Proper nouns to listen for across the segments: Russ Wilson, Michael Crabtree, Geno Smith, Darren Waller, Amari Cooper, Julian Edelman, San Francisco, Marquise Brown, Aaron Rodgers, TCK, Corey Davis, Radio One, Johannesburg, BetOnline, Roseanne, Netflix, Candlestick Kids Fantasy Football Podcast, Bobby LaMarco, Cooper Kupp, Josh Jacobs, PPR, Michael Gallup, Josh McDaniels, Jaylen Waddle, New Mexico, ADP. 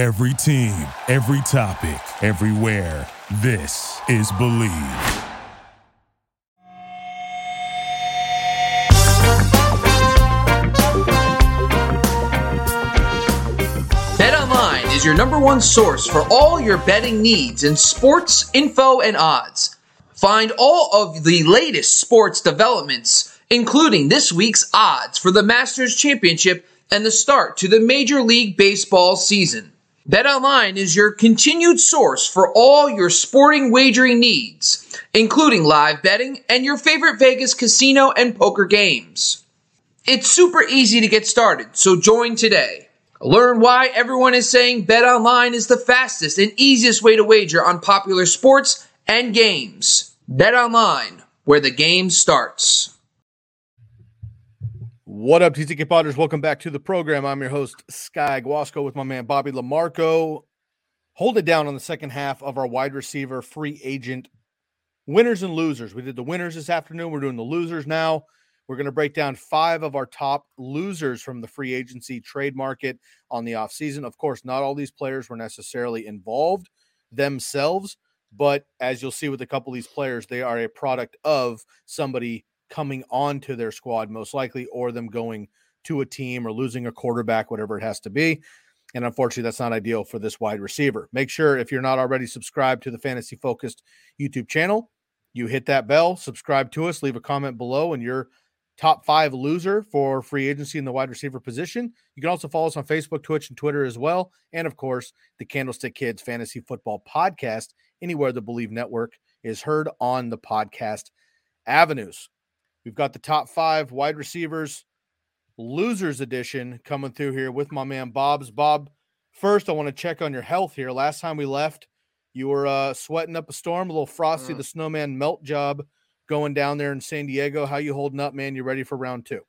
Every team, every topic, everywhere. This is Believe. BetOnline is your number one source for all your betting needs in sports, info, and odds. Find all of the latest sports developments, including this week's odds for the Masters Championship and the start to the Major League Baseball season. BetOnline is your continued source for all your sporting wagering needs, including live betting and your favorite Vegas casino and poker games. It's super easy to get started, so join today. Learn why everyone is saying BetOnline is the fastest and easiest way to wager on popular sports and games. BetOnline, where the game starts. What up, TCK Potters? Welcome back to the program. I'm your host, Sky Guasco, with my man, Bobby LaMarco. Hold it down on the second half of our wide receiver free agent winners and losers. We did the winners this afternoon. We're doing the losers now. We're going to break down five of our top losers from the free agency trade market on the offseason. Of course, not all these players were necessarily involved themselves, but as you'll see with a couple of these players, they are a product of somebody coming onto their squad most likely, or them going to a team or losing a quarterback, whatever it has to be. And unfortunately, that's not ideal for this wide receiver. Make sure, if you're not already subscribed to the Fantasy Focused YouTube channel, you hit that bell, subscribe to us, leave a comment below and your top five loser for free agency in the wide receiver position. You can also follow us on Facebook, Twitch, and Twitter as well. And of course, the Candlestick Kids Fantasy Football Podcast, anywhere the Believe Network is heard on the podcast avenues. We've got the top five wide receivers, losers edition coming through here with my man Bob's. Bob, first, I want to check on your health here. Last time we left, you were sweating up a storm, a little Frosty the Snowman melt job going down there in San Diego. How you holding up, man? You ready for round two?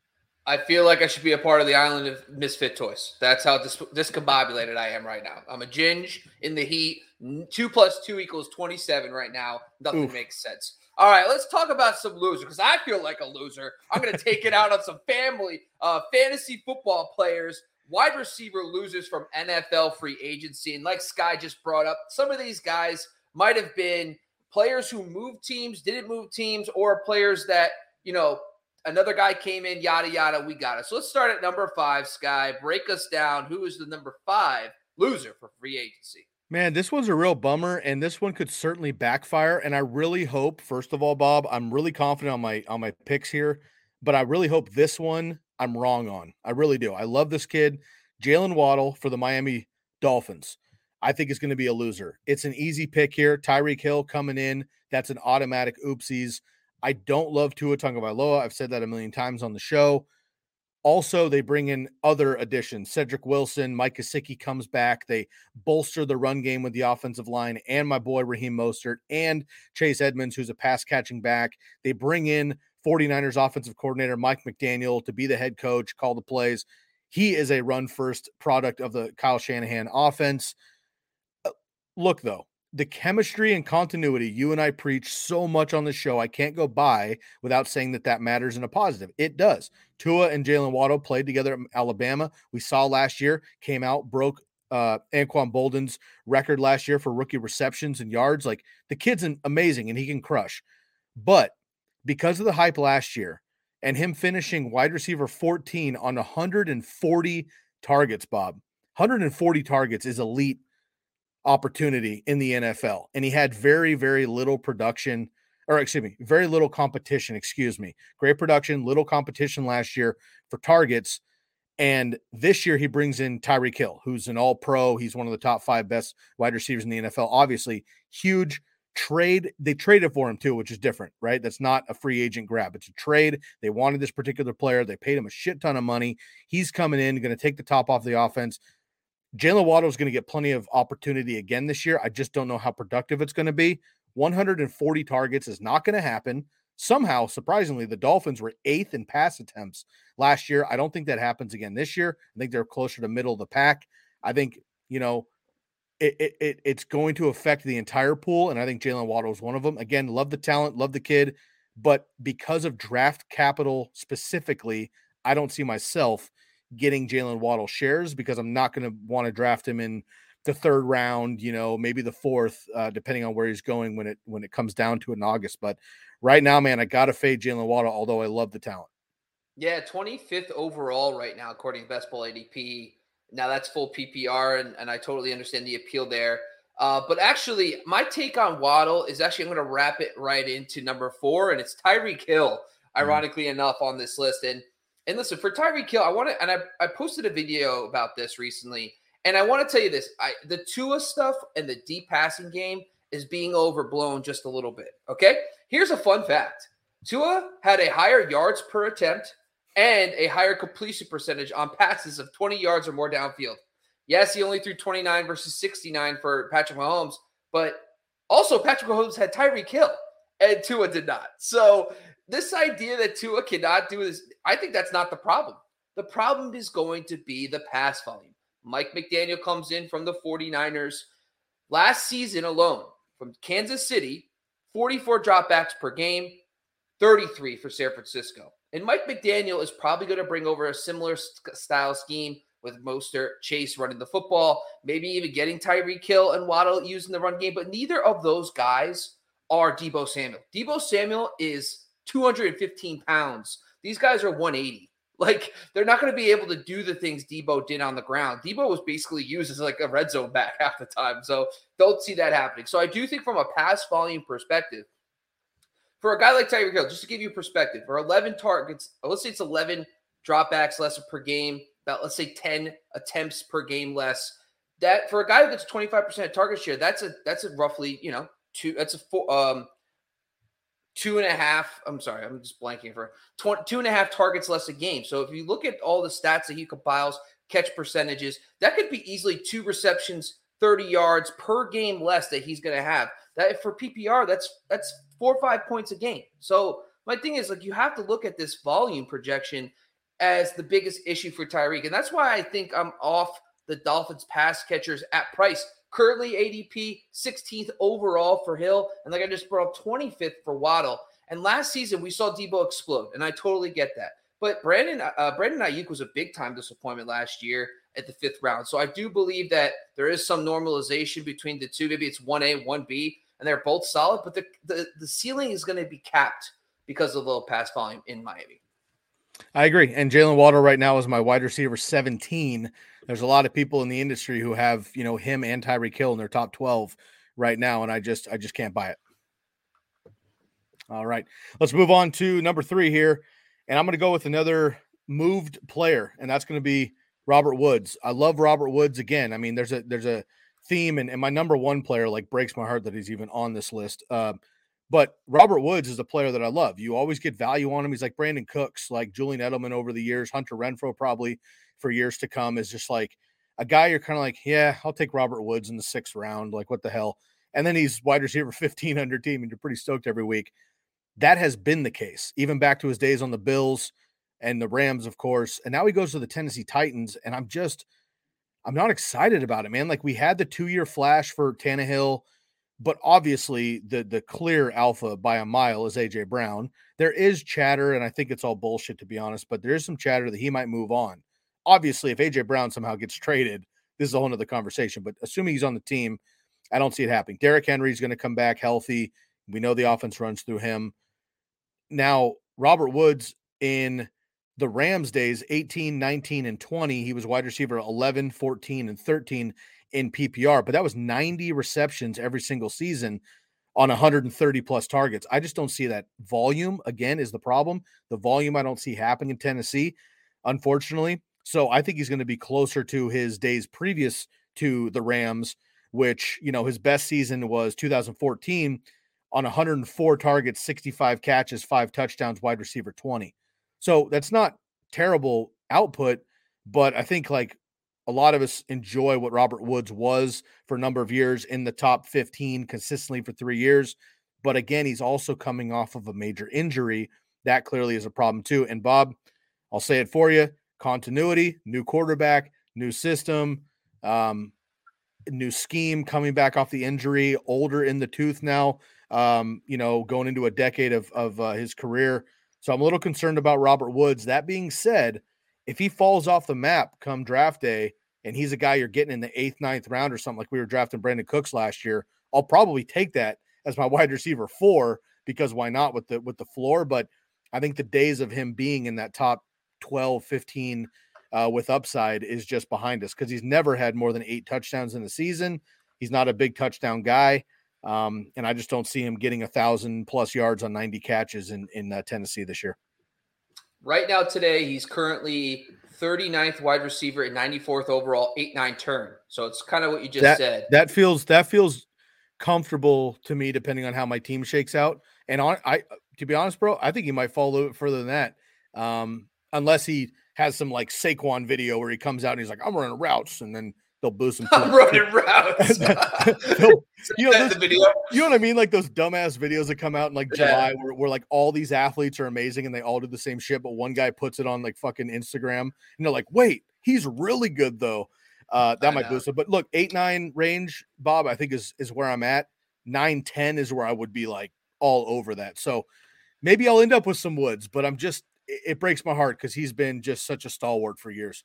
I feel like I should be a part of the Island of Misfit Toys. That's how discombobulated I am right now. I'm a ginge in the heat. 2 + 2 = 27 right now. Nothing makes sense. All right, let's talk about some losers, because I feel like a loser. I'm going to take it out on some family fantasy football players, wide receiver losers from NFL free agency. And like Sky just brought up, some of these guys might have been players who moved teams, didn't move teams, or players that, you know, another guy came in, yada, yada, we got it. So let's start at number five, Sky. Break us down. Who is the number five loser for free agency? Man, this one's a real bummer, and this one could certainly backfire. And I really hope, first of all, Bob, I'm really confident on my picks here, but I really hope this one I'm wrong on. I really do. I love this kid, Jaylen Waddle for the Miami Dolphins. I think it's going to be a loser. It's an easy pick here. Tyreek Hill coming in. That's an automatic oopsies. I don't love Tua Tagovailoa. I've said that a million times on the show. Also, they bring in other additions. Cedric Wilson, Mike Gesicki comes back. They bolster the run game with the offensive line and my boy Raheem Mostert and Chase Edmonds, who's a pass-catching back. They bring in 49ers offensive coordinator Mike McDaniel to be the head coach, call the plays. He is a run-first product of the Kyle Shanahan offense. Look, though, the chemistry and continuity you and I preach so much on the show, I can't go by without saying that that matters in a positive. It does. Tua and Jaylen Waddle played together at Alabama. We saw last year, came out, broke Anquan Bolden's record last year for rookie receptions and yards. Like, the kid's amazing, and he can crush. But because of the hype last year and him finishing wide receiver 14 on 140 targets, Bob, 140 targets is elite opportunity in the NFL, and he had very little competition. Great production, little competition last year for targets, and this year he brings in Tyreek Hill, who's an all-pro. He's one of the top five best wide receivers in the NFL. Obviously, huge trade. They traded for him too, which is different, right? That's not a free agent grab. It's a trade. They wanted this particular player. They paid him a shit ton of money. He's coming in, going to take the top off the offense. Jaylen Waddle is going to get plenty of opportunity again this year. I just don't know how productive it's going to be. 140 targets is not going to happen. Somehow, surprisingly, the Dolphins were 8th in pass attempts last year. I don't think that happens again this year. I think they're closer to middle of the pack. I think, you know, it's going to affect the entire pool, and I think Jaylen Waddle is one of them. Again, love the talent, love the kid, but because of draft capital specifically, I don't see myself getting Jaylen Waddle shares because I'm not going to want to draft him in the third round, you know, maybe the fourth, depending on where he's going when it comes down to it in August. But right now, man, I got to fade Jaylen Waddle, although I love the talent. Yeah, 25th overall right now, according to Best Ball ADP. Now that's full PPR, and I totally understand the appeal there. But actually, my take on Waddle is actually I'm going to wrap it right into number 4, and it's Tyreek Hill, ironically enough, on this list. And listen, for Tyreek Hill, I want to, and I posted a video about this recently, and I want to tell you this: the Tua stuff and the deep passing game is being overblown just a little bit. Okay, here's a fun fact: Tua had a higher yards per attempt and a higher completion percentage on passes of 20 yards or more downfield. Yes, he only threw 29 versus 69 for Patrick Mahomes, but also Patrick Mahomes had Tyreek Hill, and Tua did not. So this idea that Tua cannot do this, I think that's not the problem. The problem is going to be the pass volume. Mike McDaniel comes in from the 49ers. Last season alone, from Kansas City, 44 dropbacks per game, 33 for San Francisco. And Mike McDaniel is probably going to bring over a similar style scheme with Mostert, Chase running the football, maybe even getting Tyreek Hill and Waddle using the run game. But neither of those guys are Deebo Samuel. Deebo Samuel is 215 pounds. These guys are 180. Like, they're not going to be able to do the things Deebo did on the ground. Deebo was basically used as like a red zone back half the time. So don't see that happening. So I do think from a pass volume perspective, for a guy like Tyreek Hill, just to give you perspective, for 11 targets, let's say it's 11 dropbacks less per game, about, let's say, 10 attempts per game less. That, for a guy who gets 25% target share, that's a roughly, you know, two and a half targets less a game. So if you look at all the stats that he compiles, catch percentages, that could be easily 2 receptions, 30 yards per game less that he's going to have. That for PPR, that's 4 or 5 points a game. So my thing is, like, you have to look at this volume projection as the biggest issue for Tyreek. And that's why I think I'm off the Dolphins pass catchers at price. Currently ADP 16th overall for Hill. And like I just brought up, 25th for Waddle. And last season we saw Deebo explode. And I totally get that. But Brandon Aiyuk was a big time disappointment last year at the 5th round. So I do believe that there is some normalization between the two. Maybe it's 1A, 1B, and they're both solid. But the ceiling is going to be capped because of the low pass volume in Miami. I agree. And Jaylen Waddle right now is my wide receiver 17. There's a lot of people in the industry who have, you know, him and Tyreek Hill in their top 12 right now, and I just can't buy it. All right. Let's move on to number 3 here, and I'm going to go with another moved player, and that's going to be Robert Woods. I love Robert Woods again. I mean, there's a theme, and my number 1 player, like, breaks my heart that he's even on this list. But Robert Woods is a player that I love. You always get value on him. He's like Brandon Cooks, like Julian Edelman over the years, Hunter Renfrow probably for years to come, is just like a guy you're kind of like, yeah, I'll take Robert Woods in the 6th round. Like, what the hell? And then he's wide receiver 15 on your team, and you're pretty stoked every week. That has been the case, even back to his days on the Bills and the Rams, of course. And now he goes to the Tennessee Titans, and I'm not excited about it, man. Like, we had the 2-year flash for Tannehill, but obviously the clear alpha by a mile is AJ Brown. There is chatter, and I think it's all bullshit, to be honest, but there is some chatter that he might move on. Obviously, if AJ Brown somehow gets traded, this is a whole nother conversation, but assuming he's on the team, I don't see it happening. Derrick Henry's going to come back healthy. We know the offense runs through him. Now, Robert Woods in the Rams days, 18, 19, and 20, he was wide receiver 11, 14, and 13. In PPR, but that was 90 receptions every single season on 130 plus targets. I just don't see that. Volume again is the problem. The volume I don't see happening in Tennessee, unfortunately. So I think he's going to be closer to his days previous to the Rams, which, you know, his best season was 2014 on 104 targets, 65 catches, 5 touchdowns, wide receiver 20. So that's not terrible output, but I think, like, a lot of us enjoy what Robert Woods was for a number of years in the top 15 consistently for 3 years. But again, he's also coming off of a major injury. That clearly is a problem too. And Bob, I'll say it for you. Continuity, new quarterback, new system, new scheme coming back off the injury, older in the tooth now, you know, going into a decade of his career. So I'm a little concerned about Robert Woods. That being said, if he falls off the map come draft day, and he's a guy you're getting in the 8th, 9th round or something, like we were drafting Brandon Cooks last year, I'll probably take that as my wide receiver 4, because why not with the floor? But I think the days of him being in that top 12, 15 with upside is just behind us, because he's never had more than 8 touchdowns in the season. He's not a big touchdown guy. And I just don't see him getting 1,000+ yards on 90 catches in Tennessee this year. Right now today, he's currently 39th wide receiver and 94th overall, 8-9 turn. So it's kind of what you just said. That feels comfortable to me, depending on how my team shakes out. And to be honest, bro, I think he might fall a little bit further than that. Unless he has some like Saquon video where he comes out and he's like, I'm running routes, and then they'll boost him. I'm running routes. You know what I mean? Like those dumbass videos that come out in like July where like all these athletes are amazing and they all do the same shit, but one guy puts it on like fucking Instagram and they're like, wait, he's really good though. That might boost him. But look, 8-9 range, Bob, I think is where I'm at. 9-10 is where I would be like all over that. So maybe I'll end up with some Woods, but it breaks my heart because he's been just such a stalwart for years.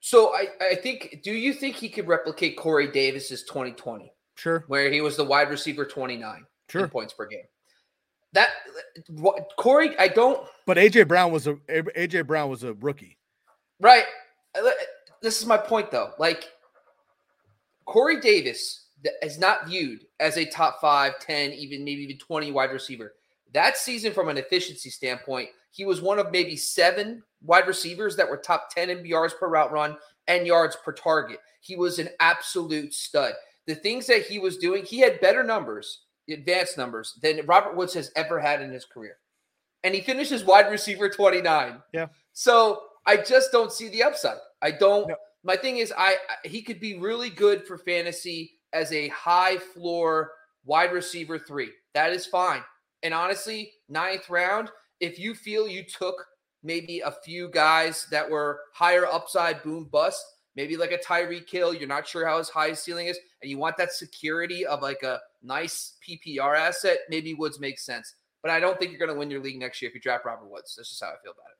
So I think, do you think he could replicate Corey Davis's 2020? Sure. Where he was the wide receiver 29 in points per game. But AJ Brown was a rookie. Right. This is my point though. Like Corey Davis is not viewed as a top 5, 10, even maybe even 20 wide receiver. That season, from an efficiency standpoint, he was one of maybe 7 wide receivers that were top 10 in yards per route run and yards per target. He was an absolute stud. The things that he was doing, he had better numbers, advanced numbers, than Robert Woods has ever had in his career. And he finishes wide receiver 29. Yeah. So I just don't see the upside. My thing is, he could be really good for fantasy as a high floor wide receiver 3. That is fine. And honestly, 9th round, if you feel you took maybe a few guys that were higher upside, boom bust, maybe like a Tyreek Hill, you're not sure how his high ceiling is, and you want that security of like a nice PPR asset, maybe Woods makes sense. But I don't think you're going to win your league next year if you draft Robert Woods. That's just how I feel about it.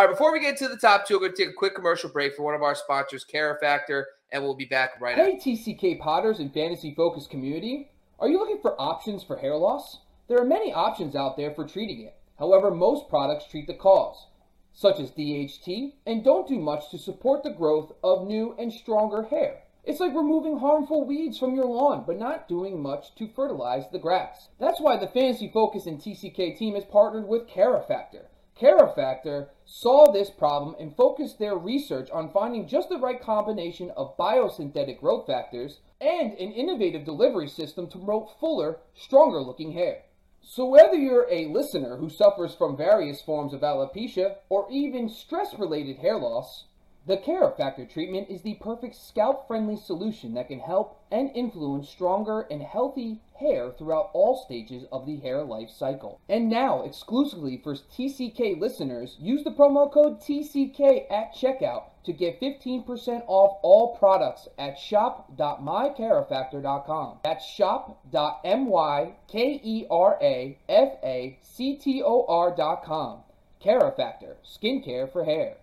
All right, before we get to the top 2, we're going to take a quick commercial break for one of our sponsors, KeraFactor, and we'll be back right after. Hey, TCK Potters and Fantasy Focus community. Are you looking for options for hair loss? There are many options out there for treating it. However, most products treat the cause, such as DHT, and don't do much to support the growth of new and stronger hair. It's like removing harmful weeds from your lawn, but not doing much to fertilize the grass. That's why the Fantasy Focus and TCK team has partnered with KeraFactor. KeraFactor saw this problem and focused their research on finding just the right combination of biosynthetic growth factors and an innovative delivery system to promote fuller, stronger-looking hair. So whether you're a listener who suffers from various forms of alopecia or even stress-related hair loss, the KeraFactor treatment is the perfect scalp-friendly solution that can help and influence stronger and healthy hair throughout all stages of the hair life cycle. And now, exclusively for TCK listeners, use the promo code TCK at checkout to get 15% off all products at shop.mykerafactor.com. That's shop.mykerafactor.com. KeraFactor, skincare for hair.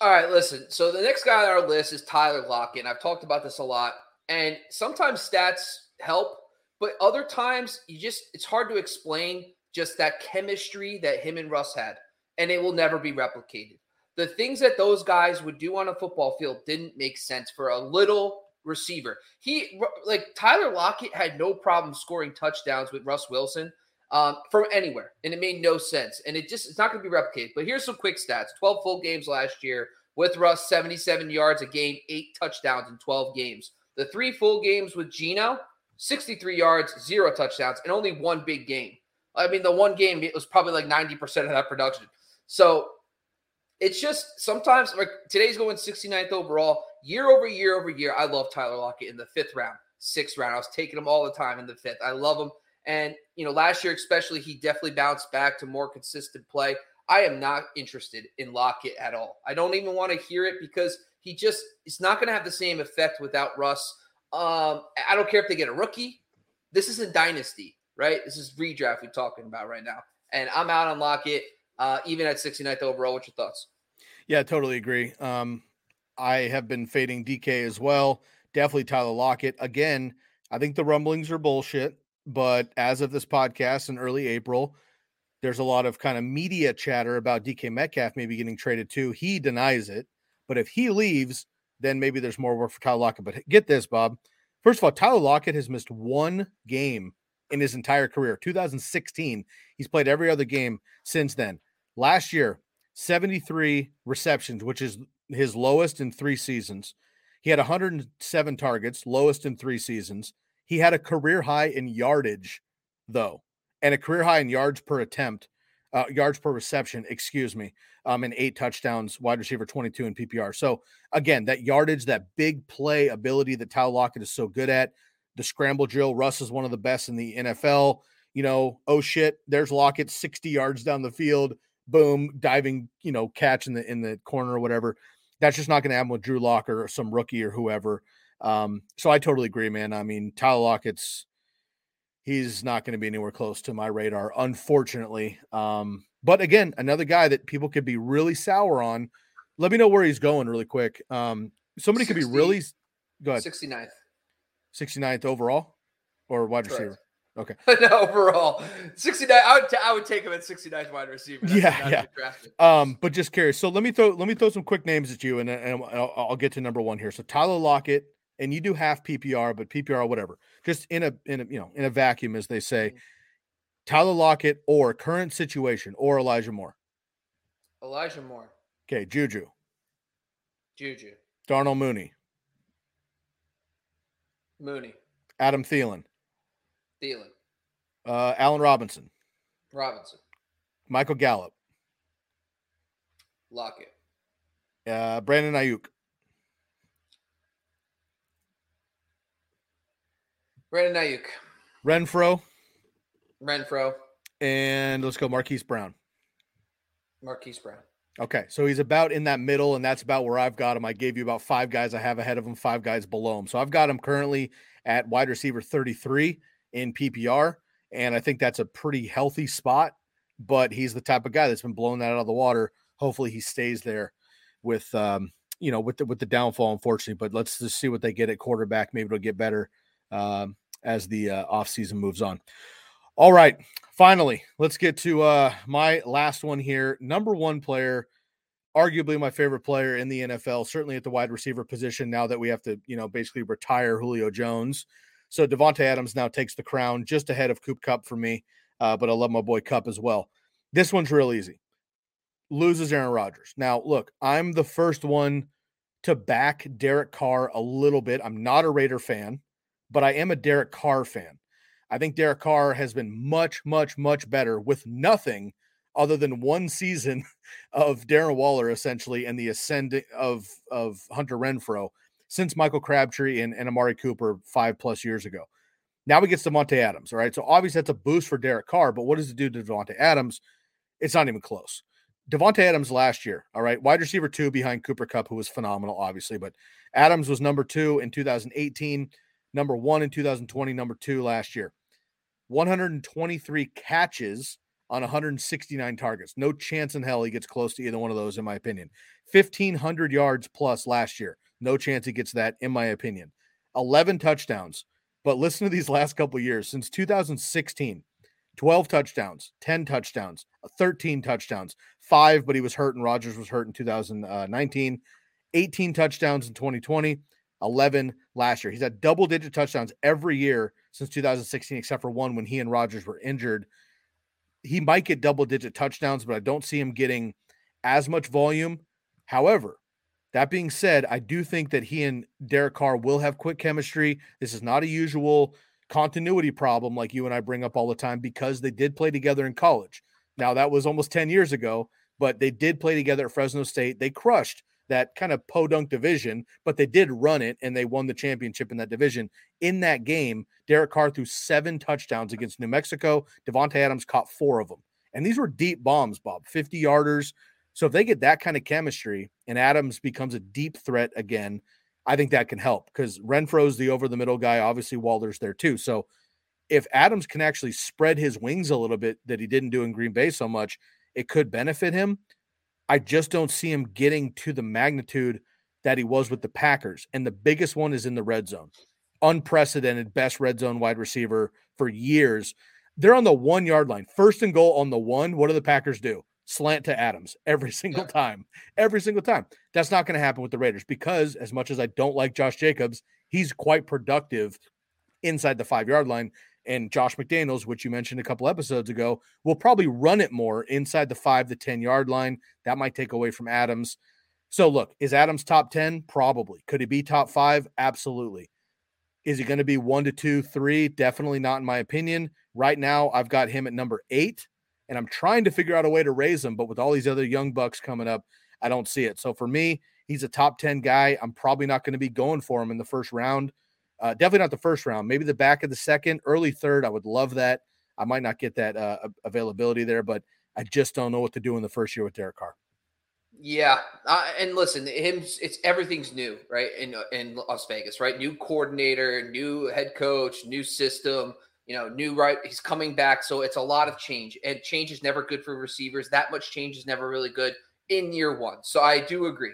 All right, listen. So the next guy on our list is Tyler Lockett. And I've talked about this a lot. And sometimes stats help, but other times it's hard to explain just that chemistry that him and Russ had. And it will never be replicated. The things that those guys would do on a football field didn't make sense for a little receiver. Tyler Lockett had no problem scoring touchdowns with Russ Wilson from anywhere, and it made no sense. And it's not going to be replicated. But here's some quick stats. 12 full games last year with Russ, 77 yards a game, 8 touchdowns in 12 games. The 3 full games with Geno, 63 yards, 0 touchdowns, and only 1 big game. I mean, the one game, it was probably like 90% of that production. So it's just sometimes, like today's going 69th overall, year over year. I love Tyler Lockett in the 5th round, 6th round. I was taking him all the time in the 5th. I love him. And, last year especially, he definitely bounced back to more consistent play. I am not interested in Lockett at all. I don't even want to hear it because it's not going to have the same effect without Russ. I don't care if they get a rookie. This isn't dynasty, right? This is redraft we're talking about right now. And I'm out on Lockett, even at 69th overall. What's your thoughts? Yeah, I totally agree. I have been fading DK as well. Definitely Tyler Lockett. Again, I think the rumblings are bullshit, but as of this podcast in early April, there's a lot of kind of media chatter about DK Metcalf maybe getting traded too. He denies it, but if he leaves, then maybe there's more work for Tyler Lockett. But get this, Bob. First of all, Tyler Lockett has missed one game in his entire career. 2016, he's played every other game since then. Last year, 73 receptions, which is his lowest in 3 seasons. He had 107 targets, lowest in 3 seasons. He had a career high in yardage, though, and a career high in yards per attempt, yards per reception, and 8 touchdowns, wide receiver 22 in PPR. So, again, that yardage, that big play ability that Tyler Lockett is so good at, the scramble drill, Russ is one of the best in the NFL. You know, oh, shit, there's Lockett 60 yards down the field, boom, diving, you know, catch in the corner or whatever. That's just not going to happen with Drew Lock or some rookie or whoever. So I totally agree, man. I mean, Tyler Lockett's, he's not going to be anywhere close to my radar, unfortunately. But again, another guy that people could be really sour on. Let me know where he's going really quick. Somebody could be really go ahead. 69th overall or wide receiver. Okay. No, overall 69. I would take him at 69th wide receiver. Yeah. But just curious. So let me throw some quick names at you, and I'll get to number one here. So Tyler Lockett, and you do half PPR, but PPR whatever, just in a vacuum, as they say. Mm-hmm. Tyler Lockett or current situation or Elijah Moore. Elijah Moore. Okay, Juju. Darnell Mooney. Mooney. Adam Thielen. Allen Robinson. Michael Gallup. Lockett. Brandon Aiyuk. Renfrow. And let's go Marquise Brown. Okay, so he's about in that middle, and that's about where I've got him. I gave you about 5 guys I have ahead of him, 5 guys below him. So I've got him currently at wide receiver 33 in PPR, and I think that's a pretty healthy spot, but he's the type of guy that's been blown that out of the water. Hopefully he stays there with the downfall, unfortunately, but let's just see what they get at quarterback. Maybe it'll get better as the offseason moves on. All right, finally, let's get to my last one here. Number one player, arguably my favorite player in the NFL, certainly at the wide receiver position now that we have to, basically retire Julio Jones. So Davante Adams now takes the crown just ahead of Cooper Kupp for me, but I love my boy Kupp as well. This one's real easy. Loses Aaron Rodgers. Now, look, I'm the first one to back Derek Carr a little bit. I'm not a Raider fan, but I am a Derek Carr fan. I think Derek Carr has been much, much, much better with nothing other than 1 season of Darren Waller, essentially, and the ascending of Hunter Renfrow since Michael Crabtree and Amari Cooper 5+ years ago. Now he gets Davante Adams, all right? So obviously that's a boost for Derek Carr, but what does it do to Davante Adams? It's not even close. Davante Adams last year, all right, wide receiver 2 behind Cooper Kupp, who was phenomenal, obviously, but Adams was number 2 in 2018, number 1 in 2020, number 2 last year. 123 catches on 169 targets. No chance in hell he gets close to either one of those, in my opinion. 1,500 yards plus last year. No chance he gets that, in my opinion. 11 touchdowns. But listen to these last couple of years. Since 2016, 12 touchdowns, 10 touchdowns, 13 touchdowns, 5, but he was hurt and Rodgers was hurt in 2019. 18 touchdowns in 2020, 11 last year. He's had double-digit touchdowns every year since 2016, except for one when he and Rodgers were injured. He might get double-digit touchdowns, but I don't see him getting as much volume. However, that being said, I do think that he and Derek Carr will have quick chemistry. This is not a usual continuity problem like you and I bring up all the time because they did play together in college. Now, that was almost 10 years ago, but they did play together at Fresno State. They crushed that kind of podunk division, but they did run it, and they won the championship in that division. In that game, Derek Carr threw 7 touchdowns against New Mexico. Davante Adams caught 4 of them. And these were deep bombs, Bob, 50-yarders. So if they get that kind of chemistry and Adams becomes a deep threat again, I think that can help because Renfro's the over-the-middle guy. Obviously, Waller's there too. So if Adams can actually spread his wings a little bit that he didn't do in Green Bay so much, it could benefit him. I just don't see him getting to the magnitude that he was with the Packers, and the biggest one is in the red zone. Unprecedented, best red zone wide receiver for years. They're on the 1 yard line, first and goal on the one. What do the Packers do? Slant to Adams every single time, That's not going to happen with the Raiders because as much as I don't like Josh Jacobs, he's quite productive inside the 5 yard line. And Josh McDaniels, which you mentioned a couple episodes ago, will probably run it more inside the 5 to 10 yard line. That might take away from Adams. So look, is Adams top 10? Probably. Could he be top 5? Absolutely. Is he going to be 1 to 2, 3? Definitely not in my opinion. Right now, I've got him at number 8, and I'm trying to figure out a way to raise him, but with all these other young bucks coming up, I don't see it. So for me, he's a top 10 guy. I'm probably not going to be going for him in the first round. Definitely not the first round, maybe the back of the second, early third. I would love that. I might not get that availability there, but I just don't know what to do in the first year with Derek Carr. Yeah. And listen, it's everything's new, right? In Las Vegas, right? New coordinator, new head coach, new system, new, right? He's coming back. So it's a lot of change, and change is never good for receivers. That much change is never really good in year one. So I do agree.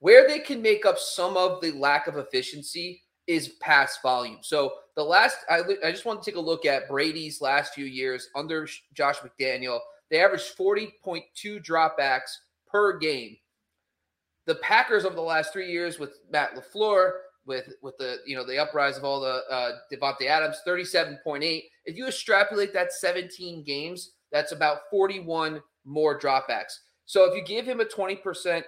Where they can make up some of the lack of efficiency is pass volume. So the last, I just want to take a look at Brady's last few years under Josh McDaniel. They averaged 40.2 dropbacks per game. The Packers over the last 3 years with Matt LaFleur, with the, the uprise of all the Davante Adams, 37.8. If you extrapolate that 17 games, that's about 41 more dropbacks. So if you give him a 20%,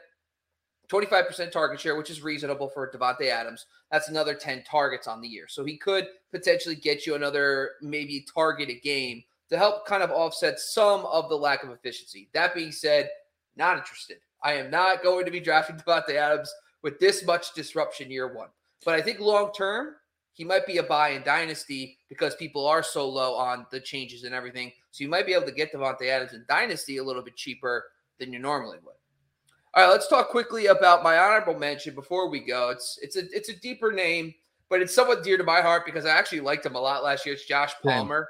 25% target share, which is reasonable for Davante Adams, that's another 10 targets on the year. So he could potentially get you another maybe target a game to help kind of offset some of the lack of efficiency. That being said, not interested. I am not going to be drafting Davante Adams with this much disruption year one. But I think long-term, he might be a buy in Dynasty because people are so low on the changes and everything. So you might be able to get Davante Adams in Dynasty a little bit cheaper than you normally would. All right, let's talk quickly about my honorable mention before we go. It's a deeper name, but it's somewhat dear to my heart because I actually liked him a lot last year. It's Josh Palmer.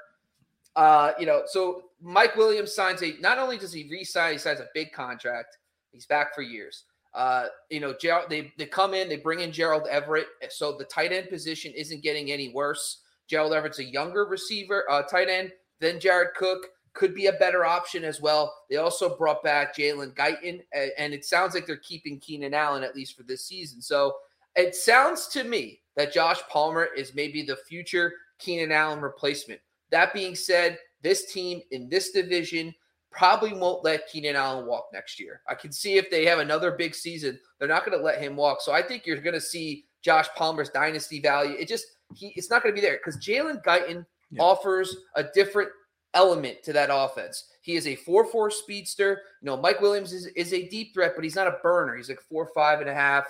So Mike Williams signs a big contract. He's back for years. They come in, they bring in Gerald Everett. So the tight end position isn't getting any worse. Gerald Everett's a younger receiver, tight end than Jared Cook. Could be a better option as well. They also brought back Jalen Guyton, and it sounds like they're keeping Keenan Allen, at least for this season. So it sounds to me that Josh Palmer is maybe the future Keenan Allen replacement. That being said, this team in this division probably won't let Keenan Allen walk next year. I can see if they have another big season, they're not going to let him walk. So I think you're going to see Josh Palmer's dynasty value. It's not going to be there because Jalen Guyton offers a different element to that offense. He is a 4-4 speedster. Mike Williams is a deep threat, but he's not a burner. He's like 4.5.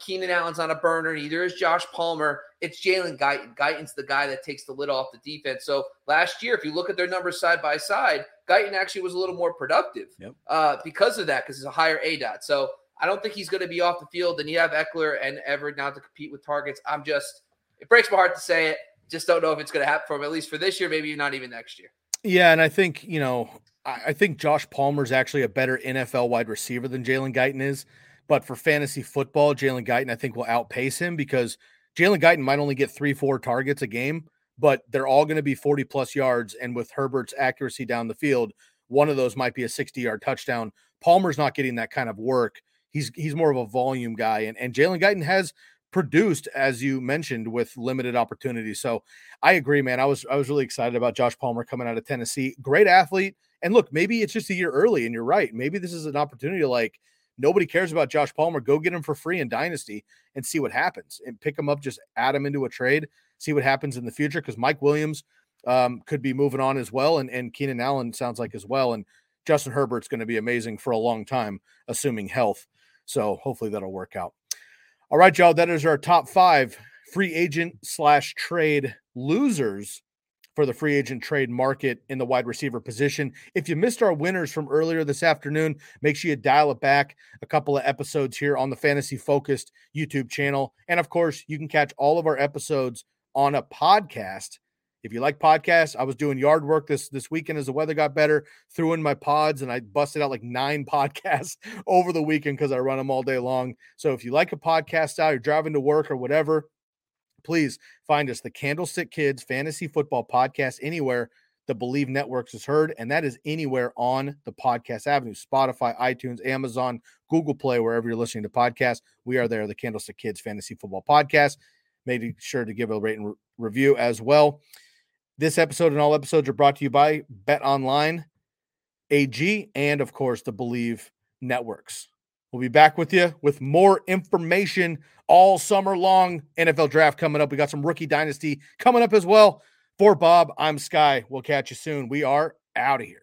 Keenan Allen's not a burner. Neither is Josh Palmer. It's Jalen Guyton. Guyton's the guy that takes the lid off the defense. So last year, if you look at their numbers side by side, Guyton actually was a little more productive because of that, because he's a higher ADOT. So I don't think he's going to be off the field. And you have Eckler and Everett now to compete with targets. It breaks my heart to say it. Just don't know if it's going to happen for him, at least for this year, maybe not even next year. Yeah, and I think, I think Josh Palmer's actually a better NFL wide receiver than Jalen Guyton is. But for fantasy football, Jalen Guyton, I think, will outpace him because Jalen Guyton might only get 3-4 targets a game, but they're all going to be 40-plus yards. And with Herbert's accuracy down the field, one of those might be a 60-yard touchdown. Palmer's not getting that kind of work. He's more of a volume guy. And Jalen Guyton has produced, as you mentioned, with limited opportunity. So I agree, man. I was really excited about Josh Palmer coming out of Tennessee. Great athlete. And look, maybe it's just a year early and you're right. Maybe this is an opportunity to nobody cares about Josh Palmer. Go get him for free in Dynasty and see what happens and pick him up. Just add him into a trade, see what happens in the future. Cause Mike Williams could be moving on as well. And Keenan Allen sounds like as well. And Justin Herbert's going to be amazing for a long time, assuming health. So hopefully that'll work out. All right, y'all, that is our top 5 free agent / trade losers for the free agent trade market in the wide receiver position. If you missed our winners from earlier this afternoon, make sure you dial it back a couple of episodes here on the Fantasy Focused YouTube channel. And, of course, you can catch all of our episodes on a podcast. If you like podcasts, I was doing yard work this weekend as the weather got better, threw in my pods, and I busted out like 9 podcasts over the weekend because I run them all day long. So if you like a podcast style, you're driving to work or whatever, please find us, the Candlestick Kids Fantasy Football Podcast, anywhere the Believe Networks is heard, and that is anywhere on the podcast avenue, Spotify, iTunes, Amazon, Google Play, wherever you're listening to podcasts. We are there, the Candlestick Kids Fantasy Football Podcast. Make sure to give a rate and review as well. This episode and all episodes are brought to you by BetOnline, AG, and, of course, the Believe Networks. We'll be back with you with more information all summer long. NFL Draft coming up. We got some Rookie Dynasty coming up as well. For Bob, I'm Sky. We'll catch you soon. We are out of here.